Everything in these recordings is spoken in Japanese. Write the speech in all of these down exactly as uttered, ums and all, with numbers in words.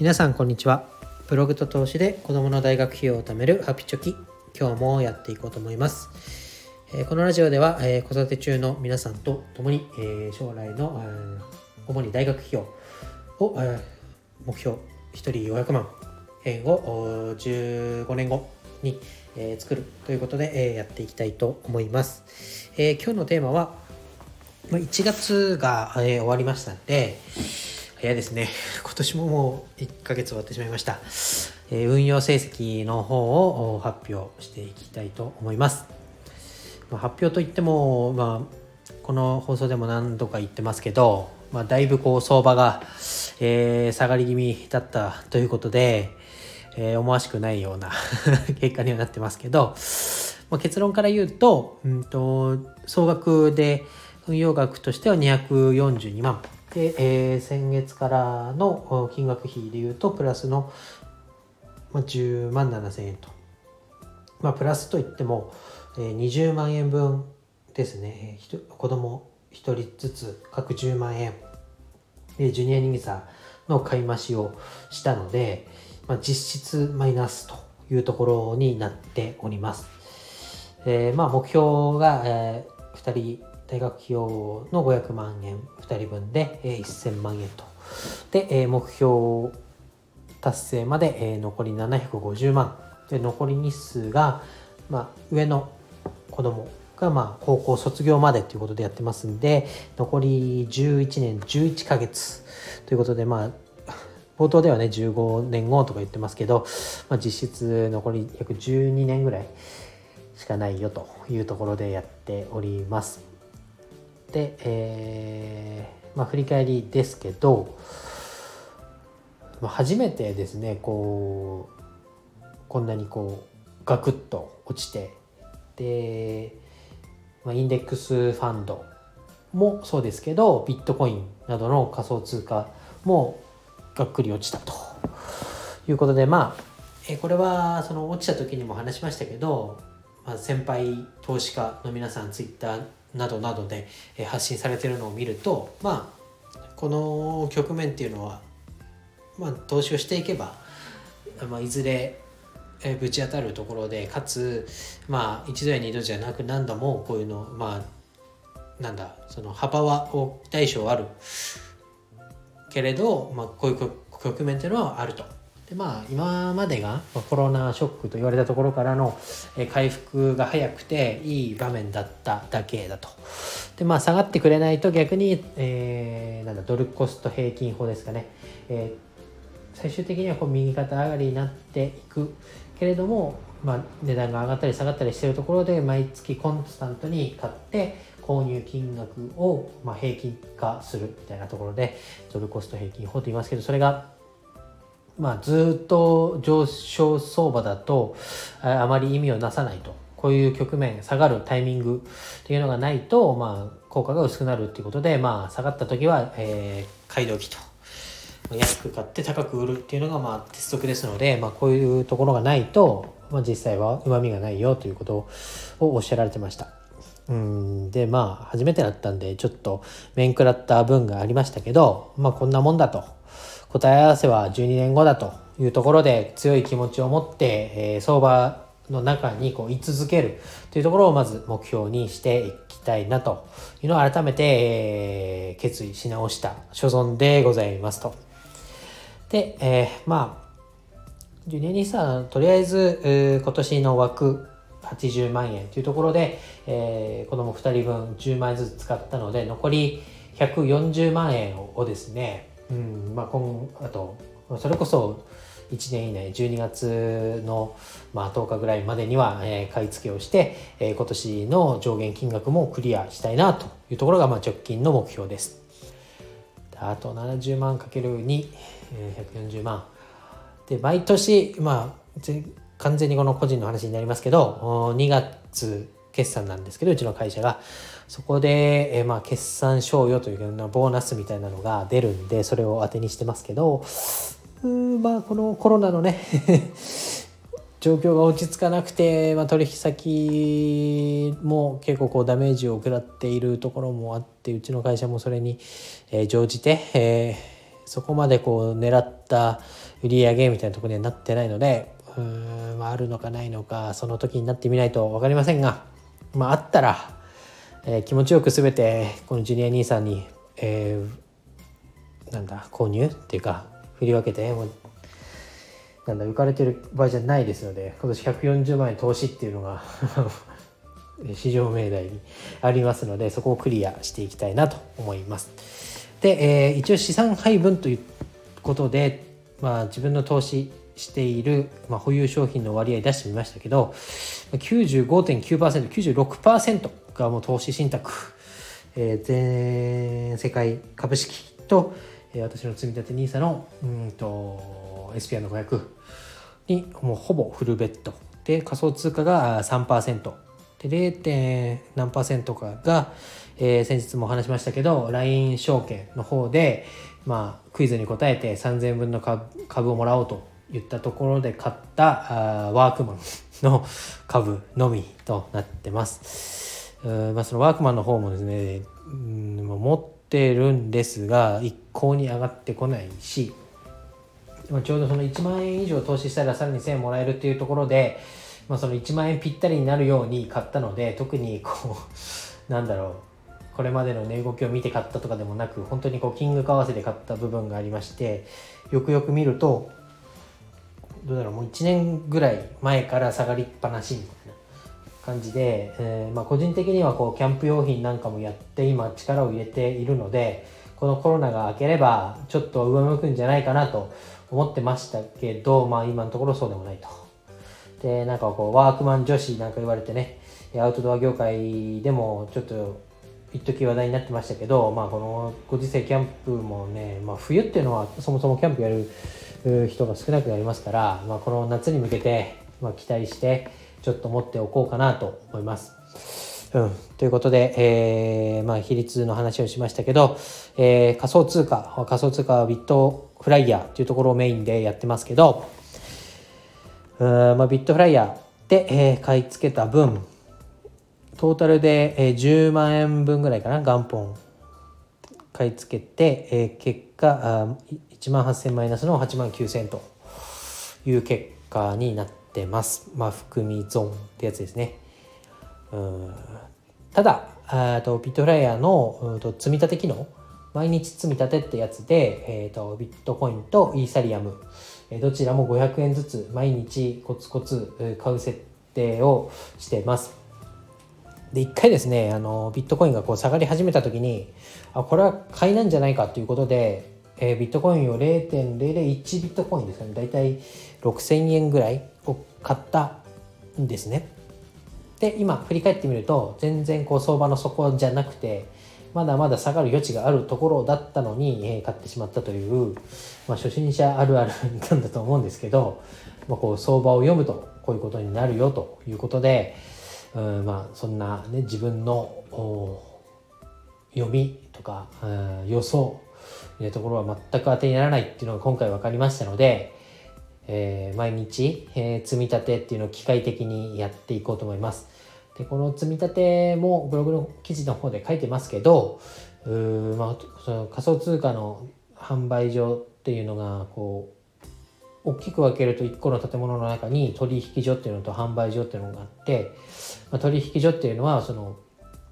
皆さんこんにちは。ブログと投資で子どもの大学費用を貯めるハピチョキ、今日もやっていこうと思います。このラジオでは子育て中の皆さんと共に将来の主に大学費用を目標ひとりよんひゃくまんえんをじゅうごねんごに作るということでやっていきたいと思います。今日のテーマはいちがつが終わりましたので、早いですね。今年ももういっかげつ終わってしまいました。運用成績の方を発表していきたいと思います。発表といっても、まあ、この放送でも何度か言ってますけど、まあ、だいぶこう相場が、えー、下がり気味だったということで、えー、思わしくないような結果にはなってますけど、まあ、結論から言うと、うんと、総額で運用額としてはにひゃくよんじゅうにまんで、えー、先月からの金額比で言うとプラスのじゅうまんななせんえんと、まあ、プラスといってもにじゅうまんえんぶんですね。子供ひとりずつ各じゅうまんえんでジュニアニーサの買い増しをしたので、まあ、実質マイナスというところになっております。えー、まあ目標が、えー、ふたり大学費用のごひゃくまんえんふたりぶんで、えー、せんまんえんとで、えー、目標達成まで、えー、残りななひゃくごじゅうまんで、残り日数が、まあ、上の子供がまあ高校卒業までということでやってますんで、残りじゅういちねんじゅういちかげつということで、まあ冒頭ではねじゅうごねんごとか言ってますけど、まあ、実質残り約じゅうにねんぐらいしかないよというところでやっております。で、えーまあ、振り返りですけど、まあ、初めてですねこうこんなにこうガクッと落ちて、でインデックスファンドもそうですけど、ビットコインなどの仮想通貨もがっくり落ちたということで、まあえこれはその落ちた時にも話しましたけど、まあ、先輩投資家の皆さんツイッターなどなどで発信されているのを見ると、まあこの局面っていうのは、まあ、投資をしていけば、まあ、いずれえぶち当たるところで、かつまあ一度や二度じゃなく何度もこういうの、まあなんだその幅は大小あるけれど、まあこういう局面というのはあると。でまあ今までがコロナショックと言われたところからの回復が早くていい場面だっただけだと。でまあ下がってくれないと逆に、えー、なんだドルコスト平均法ですかね、えー、最終的にはこう右肩上がりになっていくけれども、まあ、値段が上がったり下がったりしているところで毎月コンスタントに買って購入金額をまあ平均化するみたいなところでドルコスト平均法と言いますけど、それがまあずっと上昇相場だとあまり意味をなさないと、こういう局面下がるタイミングというのがないとまあ効果が薄くなるということで、まあ下がった時はえ買い時と、安く買って高く売るっていうのがまあ鉄則ですので、まあ、こういうところがないと、まあ、実際はうまみがないよということをおっしゃられてました。うんでまあ初めてだったんでちょっと面食らった分がありましたけど、まあ、こんなもんだと、答え合わせはじゅうにねんごだというところで強い気持ちを持って、えー、相場の中にこう居続けるというところをまず目標にしていきたいなというのを改めて、えー、決意し直した所存でございますと。で、えー、まあジュニアニーサとりあえず、えー、今年の枠はちじゅうまんえんというところで、えー、子供ふたりぶんじゅうまんえんずつ使ったので残りひゃくよんじゅうまんえんをですね、うんまあ、今あとそれこそいちねん以内じゅうにがつの、まあ、とおかぐらいまでには、えー、買い付けをして、えー、今年の上限金額もクリアしたいなというところが、まあ、直近の目標です。あとななじゅうまんかけるに、ひゃくよんじゅうまんで毎年、まあ、完全にこの個人の話になりますけど、にがつ決算なんですけど、うちの会社がそこで、えまあ、決算賞与というようなボーナスみたいなのが出るんで、それを当てにしてますけど、うーまあこのコロナのね状況が落ち着かなくて、まあ、取引先も結構こうダメージを食らっているところもあって、うちの会社もそれに、えー、乗じて、えーそこまでこう狙った売り上げみたいなところにはなってないので、うーん、まあ、あるのかないのか、その時になってみないと分かりませんが、まあ、あったら、えー、気持ちよく全てこのジュニア兄さんに、えー、なんだ購入っていうか振り分けて、もうなんだ浮かれてる場合じゃないですので、今年ひゃくよんじゅうまん円投資っていうのが市場命題にありますので、そこをクリアしていきたいなと思います。で、えー、一応資産配分ということで、まあ、自分の投資している、まあ、保有商品の割合出してみましたけど、 きゅうじゅうごてんきゅうパーセント、きゅうじゅうろくパーセント がもう投資信託、えー、全世界株式と、えー、私の積み立て ニーサ のうんと エスピーアイのごひゃく にもうほぼフルベッドで、仮想通貨が さんパーセントで れい. 何パーセントかが、えー、先日もお話しましたけど ライン 証券の方で、まあ、クイズに答えてさんぜんぶんの 株, 株をもらおうと言ったところで買ったワークマンの株のみとなってます。うー、まあ、そのワークマンの方もですね、うん、持ってるんですが一向に上がってこないし、ちょうどそのいちまんえん以上投資したらさらにせんえんもらえるというところで、まあ、そのいちまんえんぴったりになるように買ったので、特にこうなんだろう、これまでの値動きを見て買ったとかでもなく、本当にこうキング為替で買った部分がありまして、よくよく見るとどうだろう、もういちねんぐらい前から下がりっぱなしみたいな感じで、えー、まあ個人的にはこうキャンプ用品なんかもやって今力を入れているので、このコロナが明ければちょっと上向くんじゃないかなと思ってましたけど、まあ今のところそうでもないと。で、なんかこうワークマン女子なんか言われてね、アウトドア業界でもちょっと一時話題になってましたけど、まあこのご時世キャンプもね、まあ、冬っていうのはそもそもキャンプやる人が少なくなりますから、まあ、この夏に向けて、まあ、期待してちょっと持っておこうかなと思います。うん、ということで、えーまあ、比率の話をしましたけど、えー、仮想通貨仮想通貨はビットフライヤーというところをメインでやってますけど、うーん、まあ、ビットフライヤーで、えー、買い付けた分トータルで、えー、じゅうまんえんぶんぐらいかな、元本買い付けて、えー、結果あいちまんはっせんマイナスのはちまんきゅうせんという結果になってます。まあ含み損ってやつですね。うーん、ただあとビットフライヤーのうんと積み立て機能、毎日積み立てってやつで、えー、とビットコインとイーサリアムどちらもごひゃくえんずつ毎日コツコツ買う設定をしてます。で、いっかいですね、あのビットコインがこう下がり始めた時に、あ、これは買いなんじゃないかということで、えー、ビットコインを れいてんぜろぜろいち ビットコインですかね、だいたいろくせんえんぐらいを買ったんですね。で、今振り返ってみると全然こう相場の底じゃなくて、まだまだ下がる余地があるところだったのに、えー、買ってしまったという、まあ、初心者あるあるなんだと思うんですけど、まあ、こう相場を読むとこういうことになるよということで、うん、まあ、そんな、ね、自分の読みとか予想というところは全く当てにならないっていうのが今回分かりましたので、えー、毎日、えー、積み立てっていうのを機械的にやっていこうと思います。で、この積み立てもブログの記事の方で書いてますけど、うー、まあ、その仮想通貨の販売所っていうのがこう大きく分けるといっこの建物の中に取引所っていうのと販売所っていうのがあって、まあ、取引所っていうのはその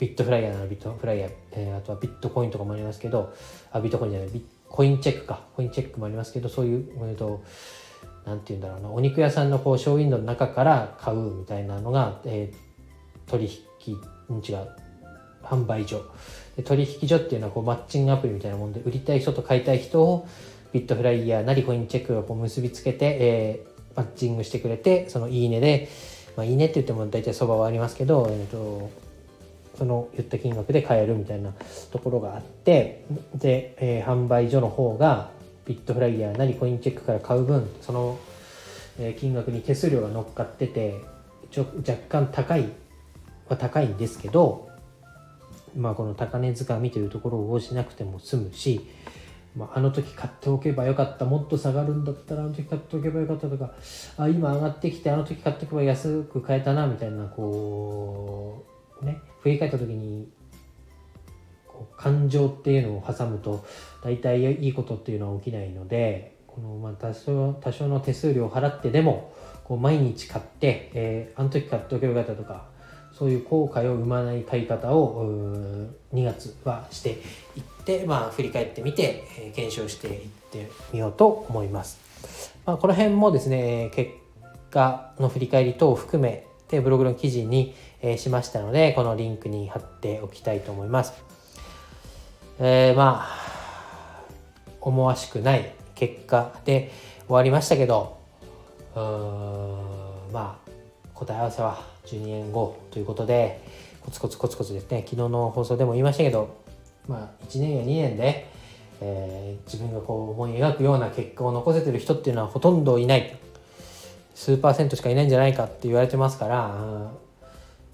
ビットフライヤーならビットフライヤー、えー、あとはビットコインとかもありますけど、あ、ビットコインじゃない、ビッコインチェックか、コインチェックもありますけど、そういう、えーとなんていうんだろうな、お肉屋さんのこうショーウィンドーの中から買うみたいなのが、えー取引違う販売所で、取引所っていうのはこうマッチングアプリみたいなもので、売りたい人と買いたい人をビットフライヤーなりコインチェックがこう結びつけて、えー、マッチングしてくれて、そのいいねで、まあ、いいねって言っても大体相場はありますけど、えー、とその言った金額で買えるみたいなところがあって、で、えー、販売所の方がビットフライヤーなりコインチェックから買う分、その金額に手数料が乗っかっててちょ若干高い高いんですけど、まあ、この高値掴みというところをしなくても済むし、まあ、あの時買っておけばよかった、もっと下がるんだったらあの時買っておけばよかったとか、あ、今上がってきてあの時買っておけば安く買えたなみたいな、こうね、振り返った時にこう感情っていうのを挟むと大体いいことっていうのは起きないので、このまあ多少、多少の手数料を払ってでもこう毎日買って、えー、あの時買っておけばよかったとか、そういう後悔を生まない買い方をにがつはしていって、まあ、振り返ってみて、えー、検証していってみようと思います。まあ、この辺もですね、結果の振り返り等を含めてブログの記事に、えー、しましたので、このリンクに貼っておきたいと思います。えー、まあ思わしくない結果で終わりましたけど、うーんまあ答え合わせはじゅうにねんごということで、コツコツコツコツですね、昨日の放送でも言いましたけど、まあ、いちねんやにねんで、えー、自分がこう思い描くような結果を残せてる人っていうのはほとんどいない、数パーセントしかいないんじゃないかって言われてますから、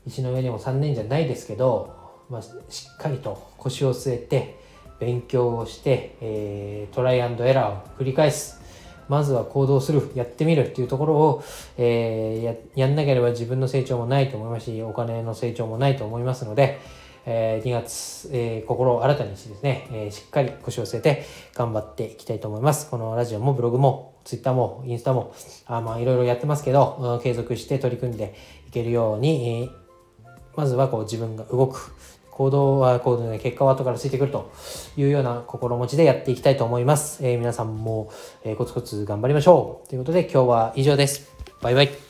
石の上にもさんねんじゃないですけど、まあ、しっかりと腰を据えて勉強をして、えー、トライアンドエラーを繰り返す、まずは行動する、やってみるっていうところを、えー、や, やんなければ自分の成長もないと思いますし、お金の成長もないと思いますので、えー、にがつ、えー、心を新たにしてですね、えー、しっかり腰を据えて頑張っていきたいと思います。このラジオもブログもツイッターもインスタもあまあいろいろやってますけど、継続して取り組んでいけるように、えー、まずはこう自分が動く、行動は行動で結果は後からついてくるというような心持ちでやっていきたいと思います。えー、皆さんも、えー、コツコツ頑張りましょうということで、今日は以上です。バイバイ。